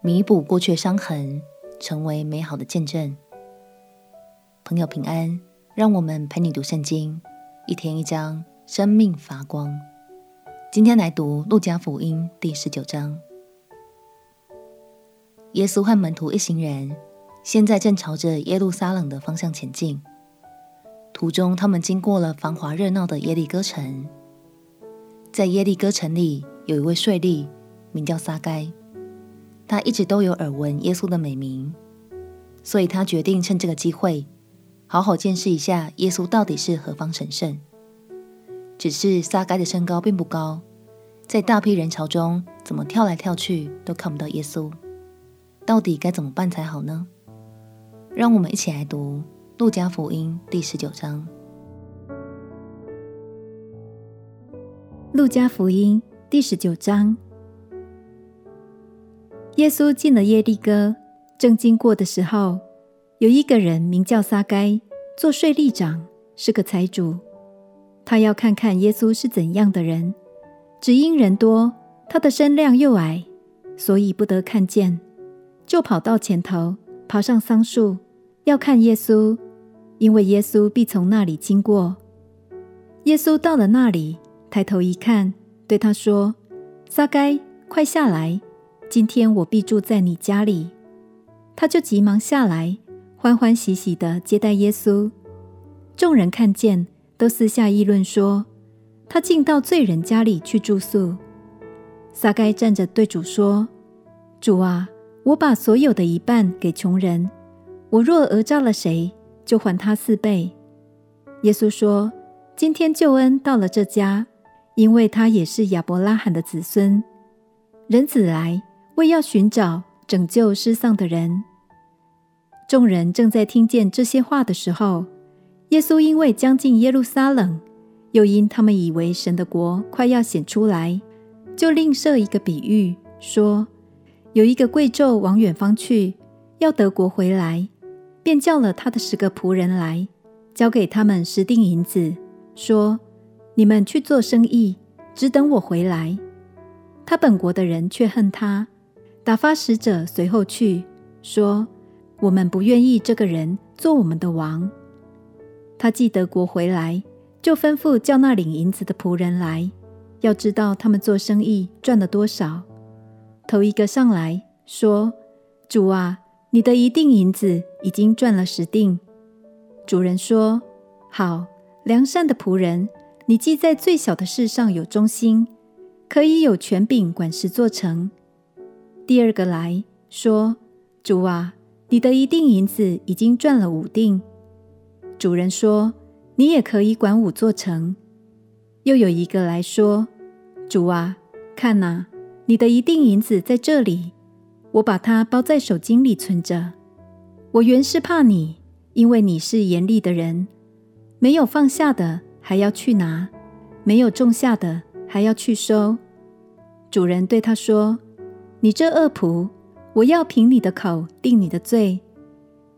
弥补过去的伤痕，成为美好的见证。朋友平安，让我们陪你读圣经，一天一章，生命发光。今天来读路加福音第19章。耶稣和门徒一行人现在正朝着耶路撒冷的方向前进，途中他们经过了繁华热闹的耶利哥城。在耶利哥城里有一位税吏，名叫撒该，他一直都有耳闻耶稣的美名，所以他决定趁这个机会好好见识一下耶稣到底是何方神圣。只是撒该的身高并不高，在大批人潮中怎么跳来跳去都看不到耶稣，到底该怎么办才好呢？让我们一起来读路加福音第19章。路加福音第19章。耶稣进了耶利哥，正经过的时候，有一个人名叫撒该，做税吏长，是个财主。他要看看耶稣是怎样的人，只因人多，他的身量又矮，所以不得看见，就跑到前头，爬上桑树，要看耶稣，因为耶稣必从那里经过。耶稣到了那里，抬头一看，对他说：撒该，快下来，今天我必住在你家里。他就急忙下来，欢欢喜喜地接待耶稣。众人看见，都私下议论说，他竟到罪人家里去住宿。撒该站着对主说：主啊，我把所有的一半给穷人，我若讹诈了谁，就还他4倍。耶稣说：今天救恩到了这家，因为他也是亚伯拉罕的子孙。人子来，为要寻找拯救失丧的人。众人正在听见这些话的时候，耶稣因为将近耶路撒冷，又因他们以为神的国快要显出来，就另设一个比喻，说：有一个贵胄往远方去，要得国回来，便叫了他的10个仆人来，交给他们10锭银子，说：你们去做生意，只等我回来。他本国的人却恨他，打发使者随后去，说：我们不愿意这个人做我们的王。他既得国回来，就吩咐叫那领银子的仆人来，要知道他们做生意赚了多少。头一个上来说：主啊，你的1锭银子已经赚了10锭。主人说：好，良善的仆人，你既在最小的事上有忠心，可以有权柄管10座城。第二个来说：主啊，你的1锭银子已经赚了5锭。主人说：你也可以管5座城。又有一个来说：主啊，看哪，你的1锭银子在这里，我把它包在手巾里存着。我原是怕你，因为你是严厉的人，没有放下的还要去拿，没有种下的还要去收。主人对他说：你这恶仆，我要凭你的口定你的罪。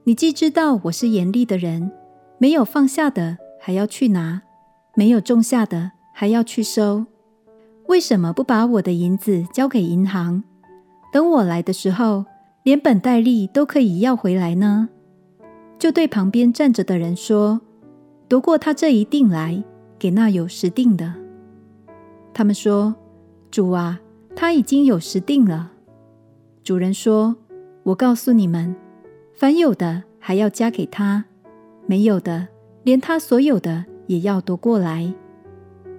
你既知道我是严厉的人，没有放下的还要去拿，没有种下的还要去收，为什么不把我的银子交给银行，等我来的时候，连本带利都可以要回来呢？就对旁边站着的人说：夺过他这1锭来，给那有10锭的。他们说：主啊，他已经有10锭了。主人说：我告诉你们，凡有的还要加给他，没有的，连他所有的也要夺过来。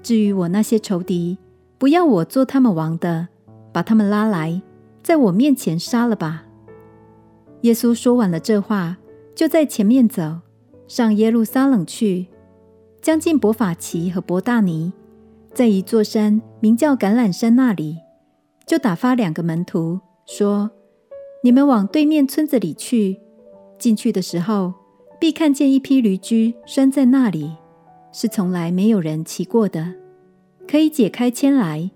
至于我那些仇敌，不要我做他们王的，把他们拉来，在我面前杀了吧。耶稣说完了这话，就在前面走，上耶路撒冷去，将近伯法其和伯大尼，在一座山名叫橄榄山那里，就打发2个门徒说：你们往对面村子里去，进去的时候，必看见1批驴驹拴在那里，是从来没有人骑过的，可以解开牵来。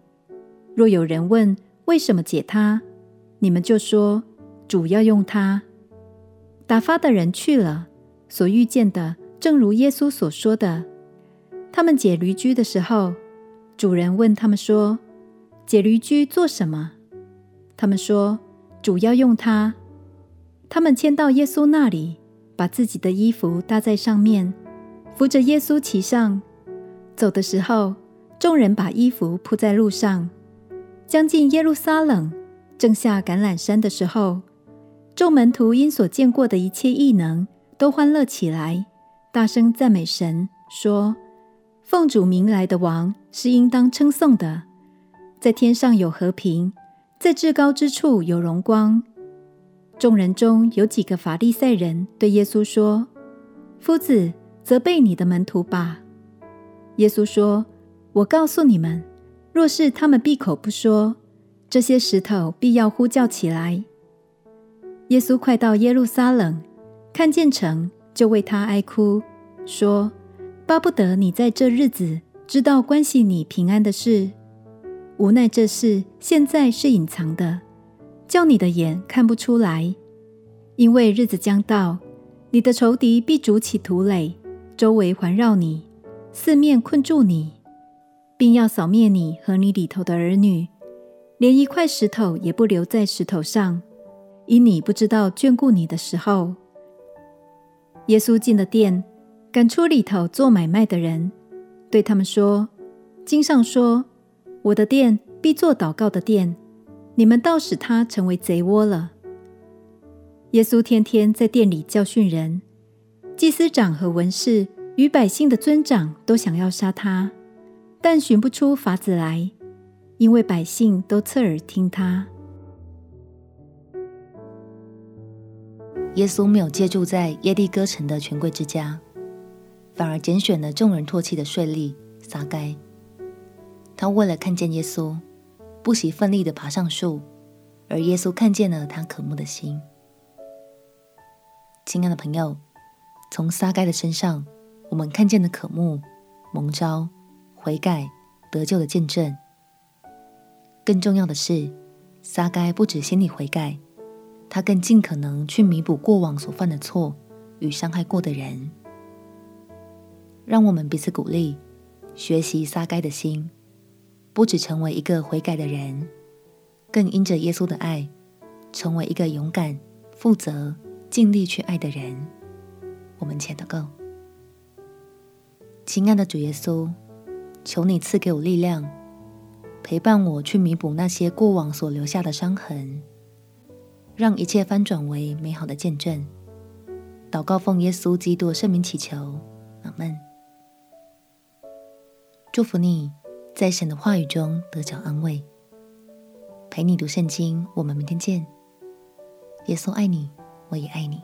若有人问为什么解它，你们就说主要用它。打发的人去了，所遇见的正如耶稣所说的。他们解驴驹的时候，主人问他们说：解驴驹做什么？他们说：主要用它。他们牵到耶稣那里，把自己的衣服搭在上面，扶着耶稣骑上。走的时候，众人把衣服铺在路上。将近耶路撒冷，正下橄榄山的时候，众门徒因所见过的一切异能，都欢乐起来，大声赞美神，说：奉主名来的王是应当称颂的。在天上有和平，在至高之处有荣光。众人中有几个法利赛人对耶稣说：夫子，责备你的门徒吧。耶稣说：我告诉你们，若是他们闭口不说，这些石头必要呼叫起来。耶稣快到耶路撒冷，看见城，就为他哀哭，说：巴不得你在这日子知道关系你平安的事，无奈这事现在是隐藏的，叫你的眼看不出来。因为日子将到，你的仇敌必筑起土垒，周围环绕你，四面困住你，并要扫灭你和你里头的儿女，连一块石头也不留在石头上，因你不知道眷顾你的时候。耶稣进了殿，赶出里头做买卖的人，对他们说：经上说，我的殿必做祷告的殿，你们倒使它成为贼窝了。耶稣天天在殿里教训人，祭司长和文士与百姓的尊长都想要杀他，但寻不出法子来，因为百姓都侧耳听他。耶稣没有借住在耶利哥城的权贵之家，反而拣选了众人唾弃的税吏撒该。他为了看见耶稣，不惜奋力地爬上树，而耶稣看见了他渴慕的心。亲爱的朋友，从撒该的身上，我们看见了渴慕、蒙召、悔改、得救的见证。更重要的是，撒该不止心里悔改，他更尽可能去弥补过往所犯的错与伤害过的人。让我们彼此鼓励，学习撒该的心，不只成为一个悔改的人，更因着耶稣的爱，成为一个勇敢、负责、尽力去爱的人。我们且祷告。亲爱的主耶稣，求你赐给我力量，陪伴我去弥补那些过往所留下的伤痕，让一切翻转为美好的见证。祷告奉耶稣基督圣名祈求，阿们。祝福你在神的话语中得着安慰。陪你读圣经，我们明天见。耶稣爱你，我也爱你。